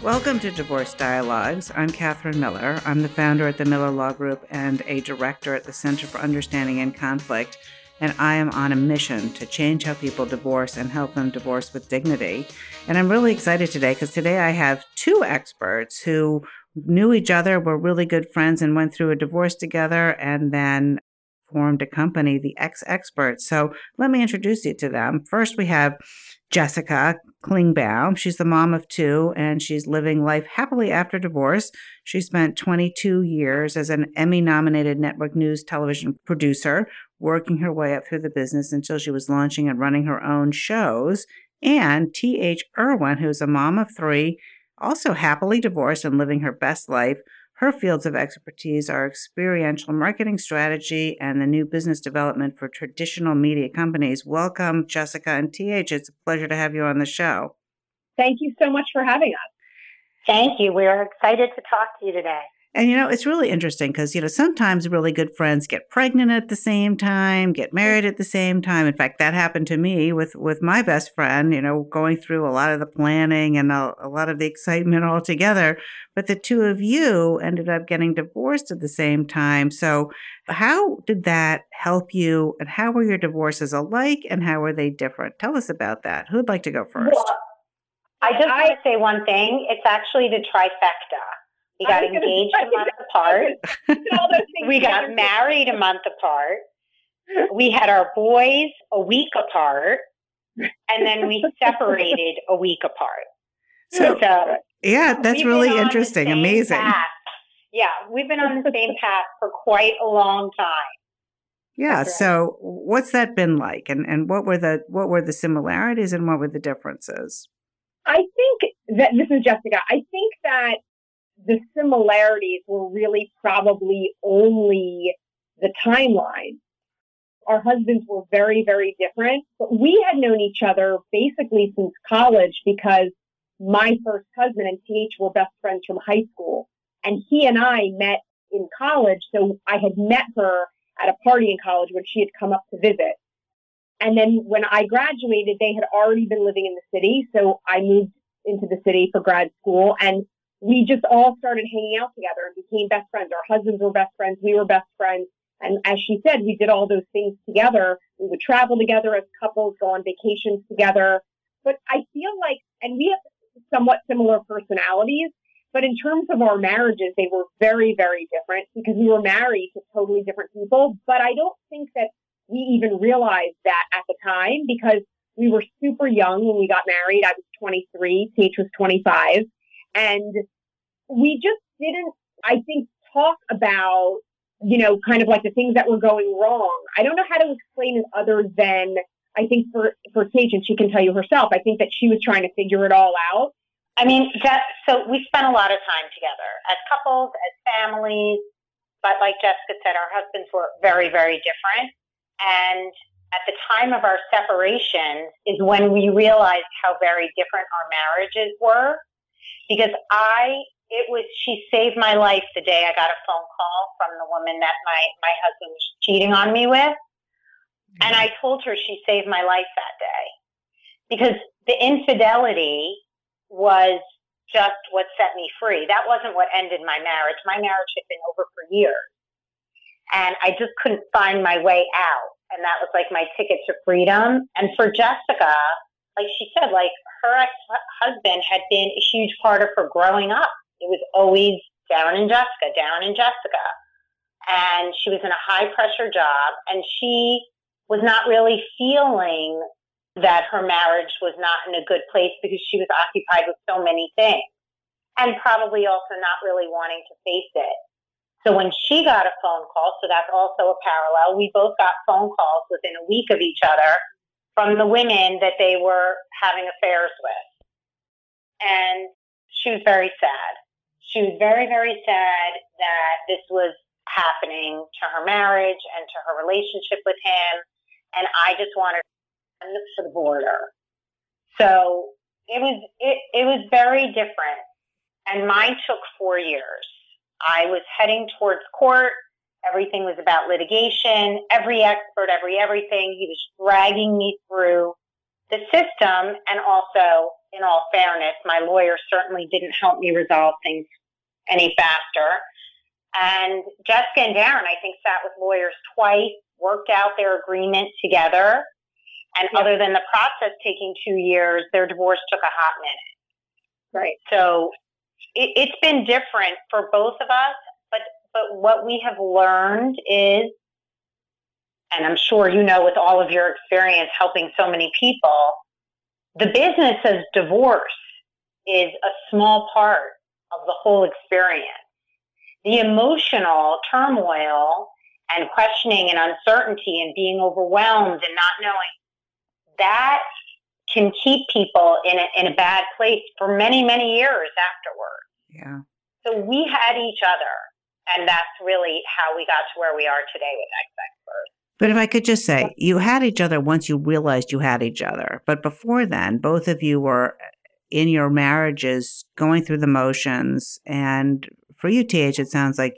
Welcome to Divorce Dialogues. I'm Katherine Miller. I'm the founder at the Miller Law Group and a director at the Center for Understanding and Conflict, and I am on a mission to change how people divorce and help them divorce with dignity. And I'm really excited today because today I have two experts who knew each other, were really good friends, and went through a divorce together and then formed a company, The Ex-Experts. So let me introduce you to them. First, we have Jessica Klingbaum. She's the mom of two, and she's living life happily after divorce. She spent 22 years as an Emmy-nominated network news television producer, working her way up through the business until she was launching and running her own shows. And T.H. Irwin, who's a mom of three, also happily divorced and living her best life. Her fields of expertise are experiential marketing strategy and the new business development for traditional media companies. Welcome, Jessica and TH. It's a pleasure to have you on the show. Thank you so much for having us. Thank you. We are excited to talk to you today. And, you know, it's really interesting because, you know, sometimes really good friends get pregnant at the same time, get married at the same time. In fact, that happened to me with my best friend, you know, going through a lot of the planning and a lot of the excitement all together. But the two of you ended up getting divorced at the same time. So how did that help you? And how were your divorces alike? And how were they different? Tell us about that. Who would like to go first? Well, I just want to say one thing. It's actually the trifecta. We got engaged a month apart. We got married a month apart. We had our boys a week apart. And then we separated a week apart. So yeah, that's really interesting. Amazing. Path. Yeah, we've been on the same path for quite a long time. Yeah. Right. So what's that been like? And what were the similarities and what were the differences? I think that, this is Jessica, I think that the similarities were really probably only the timeline. Our husbands were very, very different, but we had known each other basically since college because my first husband and TH were best friends from high school. And he and I met in college. So I had met her at a party in college when she had come up to visit. And then when I graduated, they had already been living in the city. So I moved into the city for grad school, and we just all started hanging out together and became best friends. Our husbands were best friends. We were best friends. And as she said, we did all those things together. We would travel together as couples, go on vacations together. But I feel like, and we have somewhat similar personalities, but in terms of our marriages, they were very, very different because we were married to totally different people. But I don't think that we even realized that at the time because we were super young when we got married. I was 23, TH was 25. And we just didn't, I think, talk about, you know, kind of like the things that were going wrong. I don't know how to explain it other than, I think for Paige, and she can tell you herself, I think that she was trying to figure it all out. I mean, so we spent a lot of time together as couples, as families. But like Jessica said, our husbands were very, very different. And at the time of our separation is when we realized how very different our marriages were. Because she saved my life the day I got a phone call from the woman that my husband was cheating on me with. Mm-hmm. And I told her she saved my life that day because the infidelity was just what set me free. That wasn't what ended my marriage. My marriage had been over for years and I just couldn't find my way out. And that was like my ticket to freedom. And for Jessica, like she said, like her ex-husband had been a huge part of her growing up. It was always down in Jessica. And she was in a high-pressure job, and she was not really feeling that her marriage was not in a good place because she was occupied with so many things and probably also not really wanting to face it. So when she got a phone call, so that's also a parallel, we both got phone calls within a week of each other from the women that they were having affairs with. And she was very sad. She was very, very sad that this was happening to her marriage and to her relationship with him. And I just wanted to look for the border. So it was very different. And mine took 4 years. I was heading towards court. Everything was about litigation. Every expert, everything. He was dragging me through the system. And also, in all fairness, my lawyer certainly didn't help me resolve things any faster. And Jessica and Darren, I think, sat with lawyers twice, worked out their agreement together. And yeah. Other than the process taking 2 years, their divorce took a hot minute. Right. So it's been different for both of us. But what we have learned is, and I'm sure you know with all of your experience helping so many people, the business of divorce is a small part of the whole experience. The emotional turmoil and questioning and uncertainty and being overwhelmed and not knowing, that can keep people in a bad place for many, many years afterwards. Yeah. So we had each other. And that's really how we got to where we are today with Ex-Experts. But if I could just say, you had each other once you realized you had each other. But before then, both of you were in your marriages going through the motions. And for you, T.H., it sounds like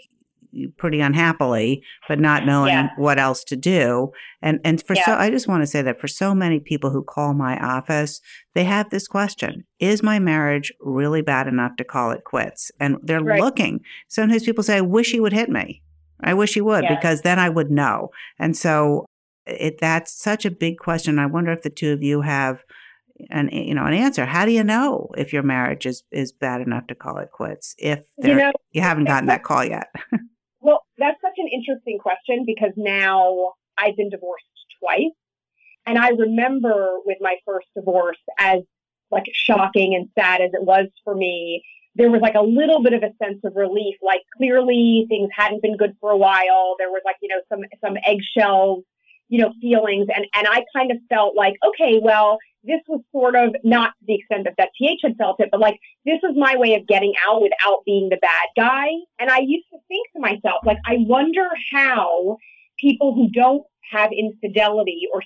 pretty unhappily, but not knowing yeah. what else to do. And for yeah. so, I just want to say that for so many people who call my office, they have this question: is my marriage really bad enough to call it quits? And they're right. looking. Sometimes people say, I wish he would hit me. I wish he would, yeah. because then I would know. And so that's such a big question. I wonder if the two of you have an answer. How do you know if your marriage is bad enough to call it quits, if you haven't gotten that call yet? Well, that's such an interesting question, because now I've been divorced twice. And I remember with my first divorce, as like shocking and sad as it was for me, there was like a little bit of a sense of relief. Like clearly things hadn't been good for a while. There was like, some eggshells, feelings. And I kind of felt like, okay, well, this was sort of not to the extent that T.H. had felt it, but like, this was my way of getting out without being the bad guy. And I used to think to myself, like, I wonder how people who don't have infidelity or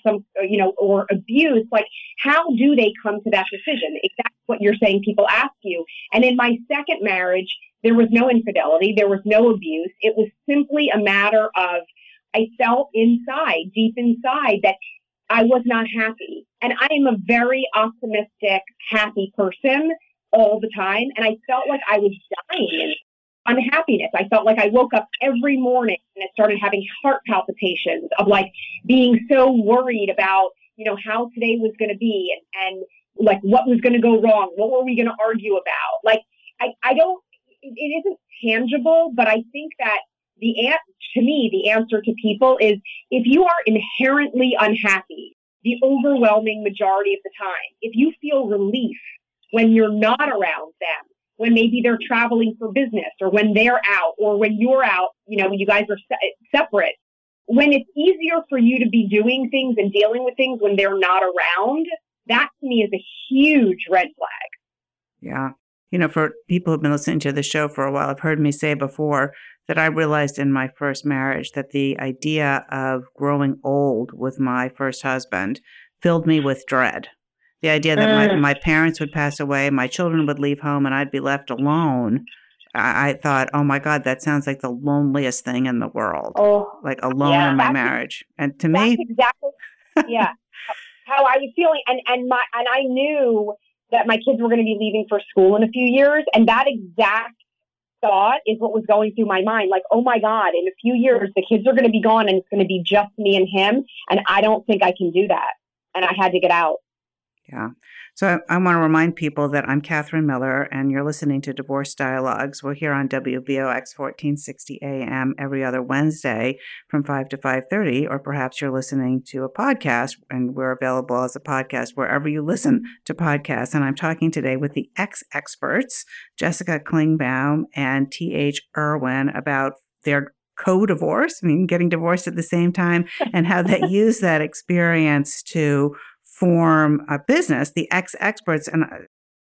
or abuse, like, how do they come to that decision? Exactly what you're saying people ask you. And in my second marriage, there was no infidelity. There was no abuse. It was simply a matter of, I felt inside, deep inside, that I was not happy. And I am a very optimistic, happy person all the time. And I felt like I was dying in unhappiness. I felt like I woke up every morning and I started having heart palpitations of like being so worried about, how today was going to be and like what was going to go wrong. What were we going to argue about? Like, it isn't tangible, but I think that the answer to people is, if you are inherently unhappy the overwhelming majority of the time, if you feel relief when you're not around them, when maybe they're traveling for business or when they're out or when you're out, when you guys are separate, when it's easier for you to be doing things and dealing with things when they're not around, that to me is a huge red flag. Yeah. For people who've been listening to the show for a while, I've heard me say before that I realized in my first marriage that the idea of growing old with my first husband filled me with dread. The idea that my parents would pass away, my children would leave home, and I'd be left alone. I thought, oh my God, that sounds like the loneliest thing in the world. Oh, like alone yeah, in my marriage. And to me, exactly, yeah, how I was feeling, and I knew that my kids were going to be leaving for school in a few years, and that exact thought is what was going through my mind. Like, oh my God, in a few years, the kids are going to be gone and it's going to be just me and him. And I don't think I can do that. And I had to get out. Yeah. So I want to remind people that I'm Katherine Miller and you're listening to Divorce Dialogues. We're here on WBOX 1460 AM every other Wednesday from 5 to 5:30, or perhaps you're listening to a podcast, and we're available as a podcast wherever you listen to podcasts. And I'm talking today with the Ex-Experts, Jessica Klingbaum and T.H. Irwin, about their co-divorce, getting divorced at the same time, and how they use that experience to form a business, the Ex-Experts. And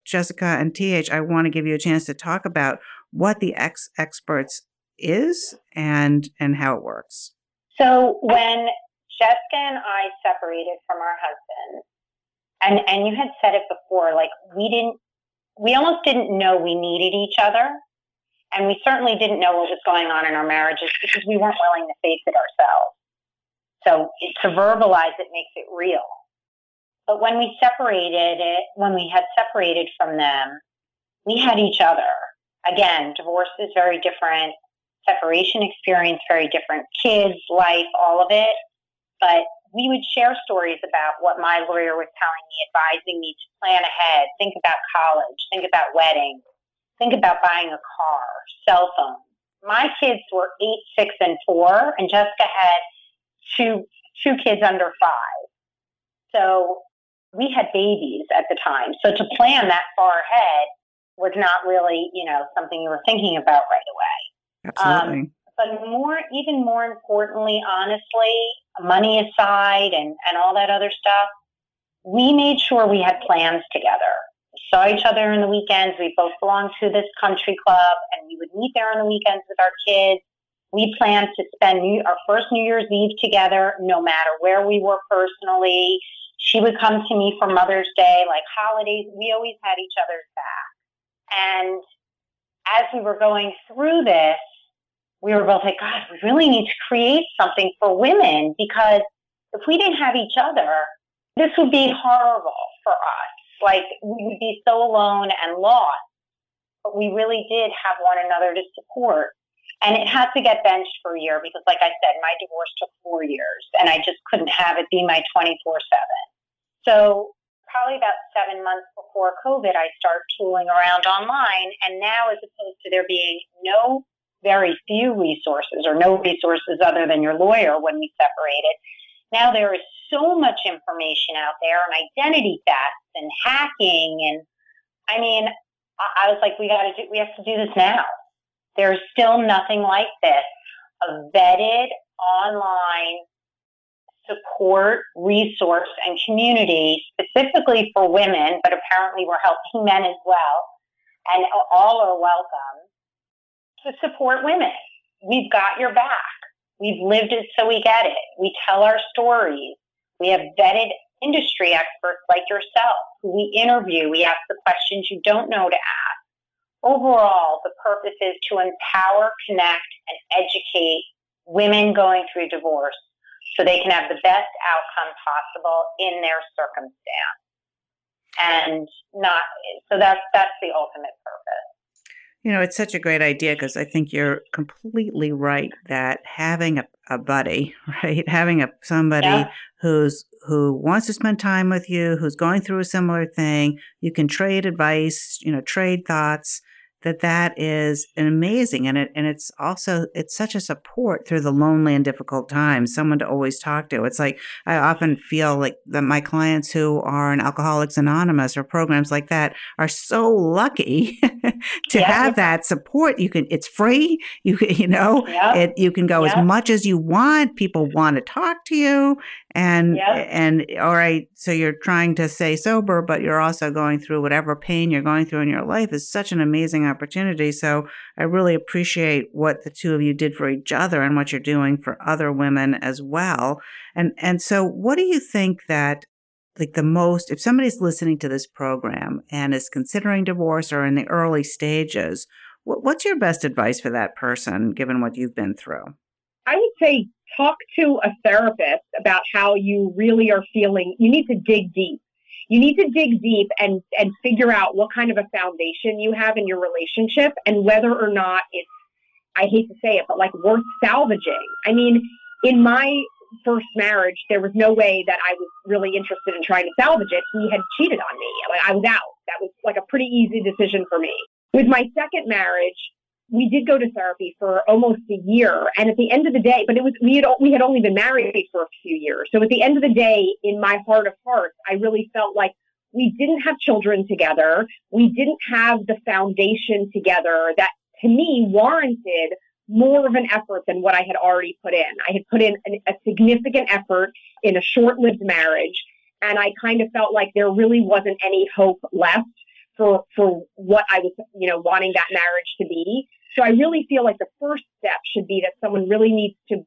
Jessica and TH, I want to give you a chance to talk about what the Ex-Experts is and how it works. So when Jessica and I separated from our husbands, and you had said it before, like we almost didn't know we needed each other. And we certainly didn't know what was going on in our marriages because we weren't willing to face it ourselves. So to verbalize it makes it real. But when we separated it, when we had separated from them, we had each other. Again, divorce is very different. Separation experience, very different. Kids, life, all of it. But we would share stories about what my lawyer was telling me, advising me to plan ahead, think about college, think about weddings, think about buying a car, cell phone. My kids were 8, 6, and 4, and Jessica had two kids under 5. So we had babies at the time. So to plan that far ahead was not really, something you were thinking about right away. Absolutely. But even more importantly, honestly, money aside and all that other stuff, we made sure we had plans together. We saw each other on the weekends. We both belonged to this country club, and we would meet there on the weekends with our kids. We planned to spend our first New Year's Eve together, no matter where we were personally. She would come to me for Mother's Day, like holidays. We always had each other's back. And as we were going through this, we were both like, God, we really need to create something for women, because if we didn't have each other, this would be horrible for us. Like, we would be so alone and lost. But we really did have one another to support. And it had to get benched for a year because, like I said, my divorce took 4 years, and I just couldn't have it be my 24/7. So probably about 7 months before COVID, I started tooling around online. And now, as opposed to there being very few resources or no resources other than your lawyer when we separated, now there is so much information out there on identity thefts and hacking. And I mean, I was like, we have to do this now. There's still nothing like this, a vetted online support resource and community specifically for women, but apparently we're helping men as well, and all are welcome to support women. We've got your back. We've lived it so we get it. We tell our stories. We have vetted industry experts like yourself who we interview. We ask the questions you don't know to ask. Overall, the purpose is to empower, connect, and educate women going through divorce so they can have the best outcome possible in their circumstance. So that's the ultimate purpose. It's such a great idea, because I think you're completely right that having a buddy, right? Having somebody who wants to spend time with you, who's going through a similar thing, you can trade advice, trade thoughts, that is amazing. And it's such a support through the lonely and difficult times, someone to always talk to. It's like, I often feel like that my clients who are in Alcoholics Anonymous or programs like that are so lucky to have that support. It's free. You can go as much as you want. People want to talk to you. And all right, so you're trying to stay sober, but you're also going through whatever pain you're going through in your life is such an amazing opportunity. So I really appreciate what the two of you did for each other and what you're doing for other women as well. And so what do you think that, like, the most, if somebody's listening to this program and is considering divorce or in the early stages, what's your best advice for that person, given what you've been through? I would say talk to a therapist about how you really are feeling. You need to dig deep. You need to dig deep and figure out what kind of a foundation you have in your relationship and whether or not it's, I hate to say it, but like worth salvaging. I mean, in my first marriage, there was no way that I was really interested in trying to salvage it. He had cheated on me. I was out. That was like a pretty easy decision for me. With my second marriage, we did go to therapy for almost a year. And at the end of the day, we had only been married for a few years. So at the end of the day, in my heart of hearts, I really felt like we didn't have children together. We didn't have the foundation together that, to me, warranted more of an effort than what I had already put in. I had put in a significant effort in a short-lived marriage, and I kind of felt like there really wasn't any hope left for what I was, wanting that marriage to be. So I really feel like the first step should be that someone really needs to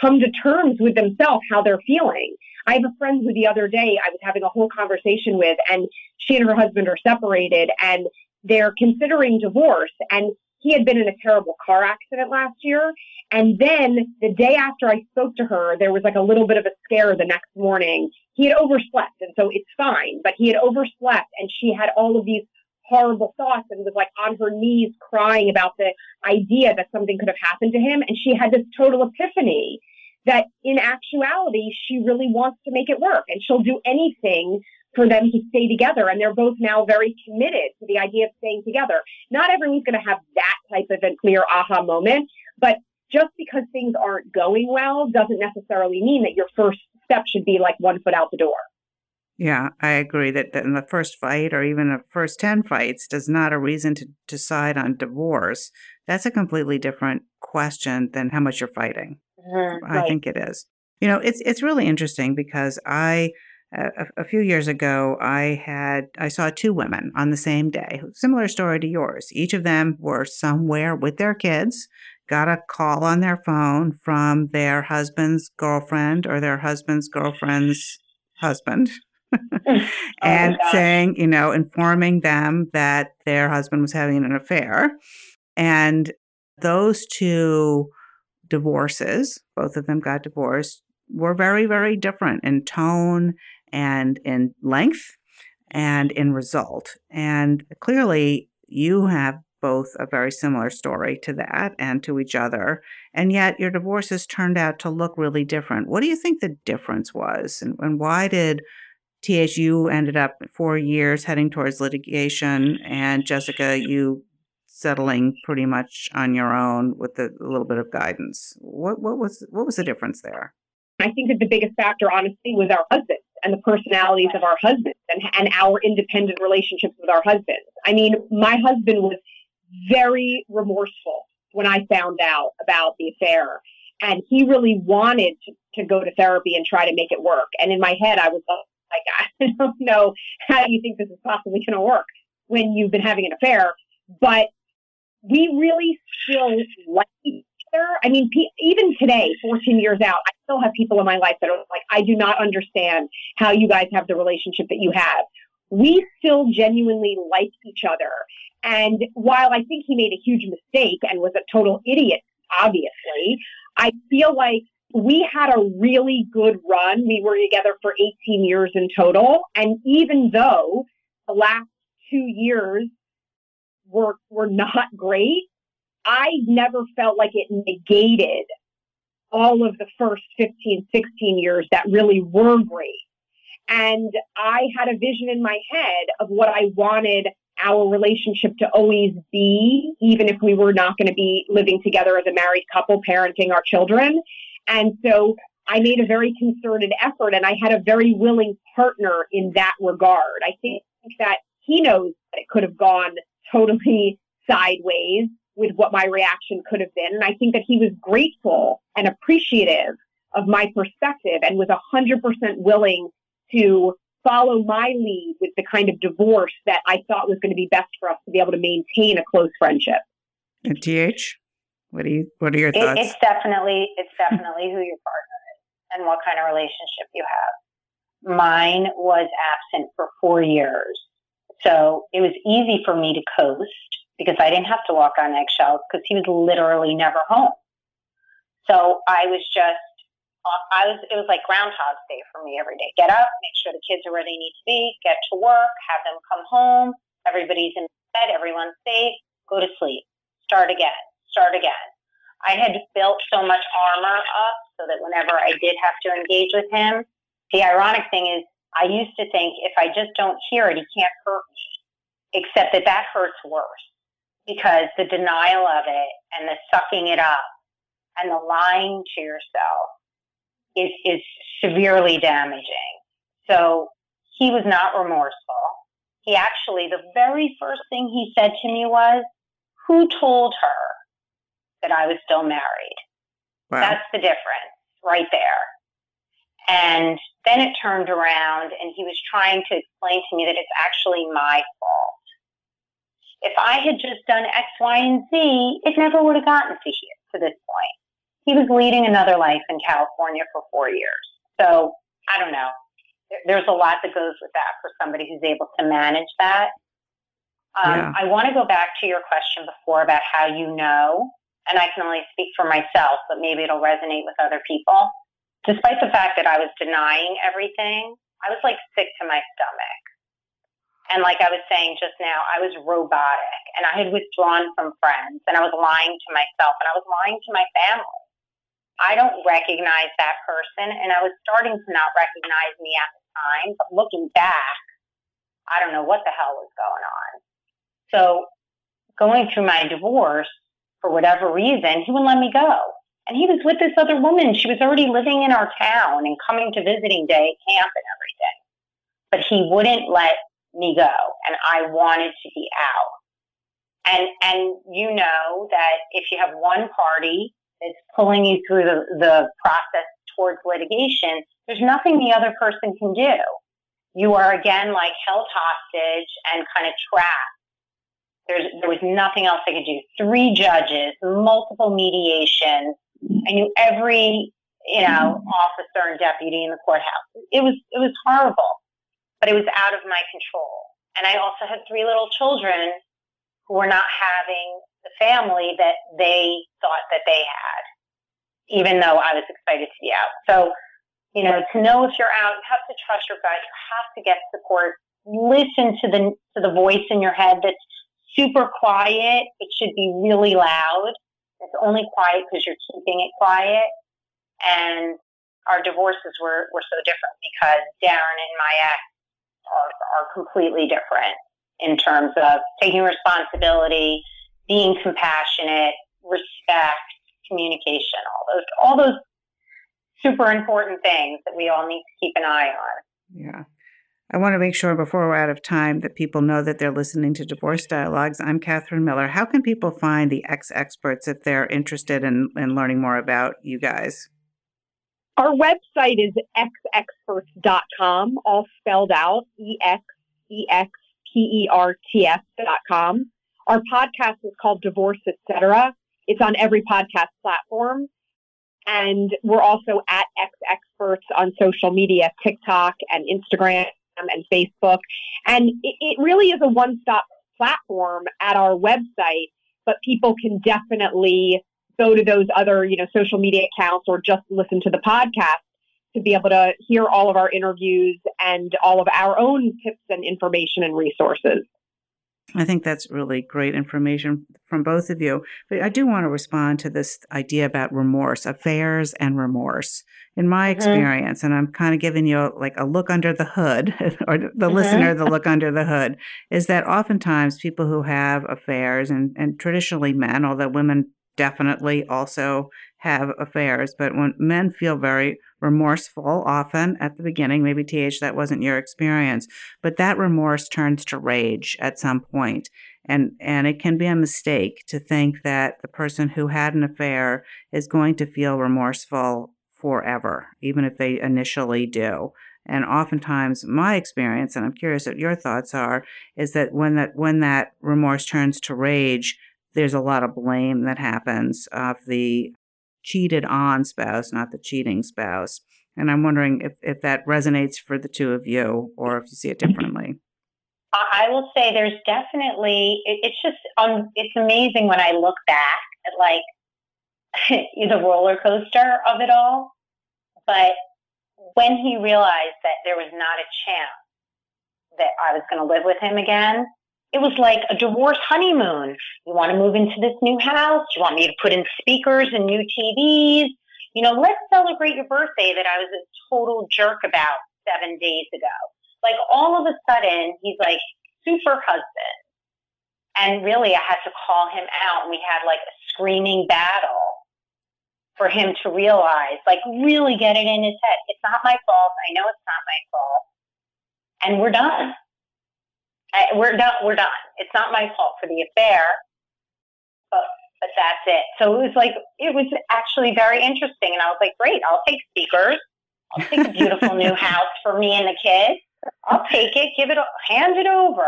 come to terms with themselves, how they're feeling. I have a friend who the other day I was having a whole conversation with, and she and her husband are separated and they're considering divorce. And he had been in a terrible car accident last year. And then the day after I spoke to her, there was like a little bit of a scare the next morning. He had overslept. And so it's fine, but he had overslept, and she had all of these horrible thoughts and was like on her knees crying about the idea that something could have happened to him. And she had this total epiphany that in actuality, she really wants to make it work, and she'll do anything for them to stay together. And they're both now very committed to the idea of staying together. Not everyone's going to have that type of a clear aha moment, but just because things aren't going well doesn't necessarily mean that your first step should be like one foot out the door. Yeah, I agree that in the first fight or even the first 10 fights does not a reason to decide on divorce. That's a completely different question than how much you're fighting. Right. I think it is. It's really interesting because a few years ago, I saw two women on the same day, similar story to yours. Each of them were somewhere with their kids, got a call on their phone from their husband's girlfriend or their husband's girlfriend's husband. And saying, informing them that their husband was having an affair. And those two divorces, both of them got divorced, were very, very different in tone and in length and in result. And clearly you have both a very similar story to that and to each other. And yet your divorces turned out to look really different. What do you think the difference was? And why did THU ended up 4 years heading towards litigation, and Jessica, you settling pretty much on your own with a little bit of guidance? What was the difference there? I think that the biggest factor, honestly, was our husbands and the personalities of our husbands and our independent relationships with our husbands. I mean, my husband was very remorseful when I found out about the affair, and he really wanted to go to therapy and try to make it work. And in my head, I was like, I don't know how you think this is possibly going to work when you've been having an affair. But we really still like each other. I mean, even today, 14 years out, I still have people in my life that are like, I do not understand how you guys have the relationship that you have. We still genuinely like each other. And while I think he made a huge mistake and was a total idiot, obviously, I feel like we had a really good run. We were together for 18 years in total. And even though the last 2 years were not great, I never felt like it negated all of the first 15, 16 years that really were great. And I had a vision in my head of what I wanted our relationship to always be, even if we were not going to be living together as a married couple, parenting our children. And so I made a very concerted effort, and I had a very willing partner in that regard. I think that he knows that it could have gone totally sideways with what my reaction could have been. And I think that he was grateful and appreciative of my perspective and was 100% willing to follow my lead with the kind of divorce that I thought was going to be best for us to be able to maintain a close friendship. And TH? What are your thoughts? It's definitely who your partner is and what kind of relationship you have. Mine was absent for 4 years. So it was easy for me to coast because I didn't have to walk on eggshells because he was literally never home. So it was like Groundhog Day for me every day. Get up, make sure the kids are where they need to be, get to work, have them come home. Everybody's in bed. Everyone's safe. Go to sleep. Start again. I had built so much armor up so that whenever I did have to engage with him, the ironic thing is I used to think if I just don't hear it, he can't hurt me, except that hurts worse because the denial of it and the sucking it up and the lying to yourself is severely damaging. So he was not remorseful. He actually, the very first thing he said to me was, "Who told her that I was still married?" Wow. That's the difference right there. And then it turned around and he was trying to explain to me that it's actually my fault If I had just done X, Y, and Z, it never would have gotten to here, to this point. He was leading another life in California for 4 years. So I don't know. There's a lot that goes with that for somebody who's able to manage that. I want to go back to your question before about how you know, and I can only speak for myself, but maybe it'll resonate with other people. Despite the fact that I was denying everything, I was like sick to my stomach. And like I was saying just now, I was robotic and I had withdrawn from friends and I was lying to myself and I was lying to my family. I don't recognize that person, and I was starting to not recognize me at the time, but looking back, I don't know what the hell was going on. So going through my divorce, for whatever reason, he wouldn't let me go. And he was with this other woman. She was already living in our town and coming to visiting day camp and everything. But he wouldn't let me go, and I wanted to be out. And you know that if you have one party that's pulling you through the process towards litigation, there's nothing the other person can do. You are, again, like held hostage and kind of trapped. There was nothing else I could do. 3 judges, multiple mediations. I knew every, officer and deputy in the courthouse. It was horrible, but it was out of my control. And I also had 3 little children who were not having the family that they thought that they had, even though I was excited to be out. So, to know if you're out, you have to trust your gut. You have to get support. Listen to the voice in your head that's super quiet. It should be really loud. It's only quiet because you're keeping it quiet. And our divorces were so different because Darren and my ex are completely different in terms of taking responsibility, being compassionate, respect, communication, all those super important things that we all need to keep an eye on. Yeah. I want to make sure before we're out of time that people know that they're listening to Divorce Dialogues. I'm Katherine Miller. How can people find the Ex-Experts if they're interested in learning more about you guys? Our website is xexperts.com, all spelled out, EXEXPERTS.com. Our podcast is called Divorce, etc. It's on every podcast platform. And we're also at Ex-Experts on social media, TikTok and Instagram and Facebook. And it really is a one-stop platform at our website, but people can definitely go to those other, social media accounts or just listen to the podcast to be able to hear all of our interviews and all of our own tips and information and resources. I think that's really great information from both of you. But I do want to respond to this idea about remorse, affairs and remorse. In my experience, and I'm kind of giving you like a look under the hood, or the listener, the look under the hood, is that oftentimes people who have affairs, and traditionally men, although women definitely also have affairs, but when men feel very remorseful, often at the beginning, maybe TH, that wasn't your experience, but that remorse turns to rage at some point. And it can be a mistake to think that the person who had an affair is going to feel remorseful forever, even if they initially do. And oftentimes my experience, and I'm curious what your thoughts are, is that when that remorse turns to rage, there's a lot of blame that happens of the cheated on spouse, not the cheating spouse. And I'm wondering if that resonates for the two of you or if you see it differently. I will say there's definitely, it's amazing when I look back at like the roller coaster of it all. But when he realized that there was not a chance that I was going to live with him again, it was like a divorce honeymoon. You want to move into this new house? You want me to put in speakers and new TVs? Let's celebrate your birthday that I was a total jerk about 7 days ago. Like all of a sudden, he's like super husband. And really, I had to call him out. And we had like a screaming battle for him to realize, like really get it in his head. It's not my fault. I know it's not my fault. And we're done. We're done. It's not my fault for the affair, but that's it. So it was actually very interesting. And I was like, great, I'll take speakers. I'll take a beautiful new house for me and the kids. I'll take it, hand it over.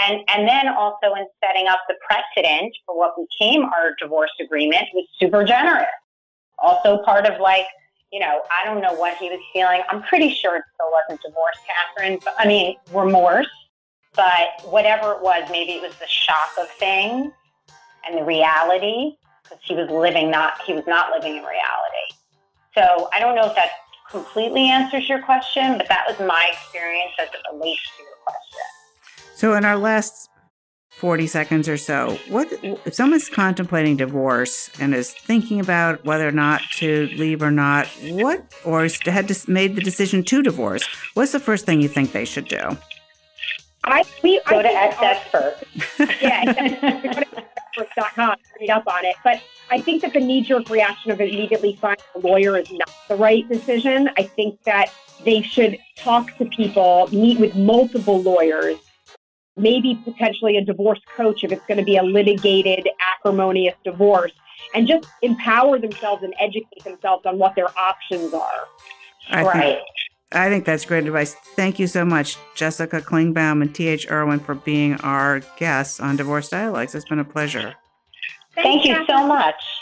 And then also in setting up the precedent for what became our divorce agreement was super generous. Also part of like, you know, I don't know what he was feeling. I'm pretty sure it still wasn't divorce, Katherine, but I mean, remorse. But whatever it was, maybe it was the shock of things and the reality, because he was not living in reality. So I don't know if that completely answers your question, but that was my experience as it relates to your question. So in our last 40 seconds or so, what if someone's contemplating divorce and is thinking about whether or not to leave or not, or had made the decision to divorce, what's the first thing you think they should do? Go to X-Experts. Yeah, xexperts.com, read up on it. But I think that the knee-jerk reaction of immediately finding a lawyer is not the right decision. I think that they should talk to people, meet with multiple lawyers, maybe potentially a divorce coach if it's going to be a litigated, acrimonious divorce, and just empower themselves and educate themselves on what their options are. I think that's great advice. Thank you so much, Jessica Klingbaum and T.H. Irwin, for being our guests on Divorce Dialogues. It's been a pleasure. Thank you so much.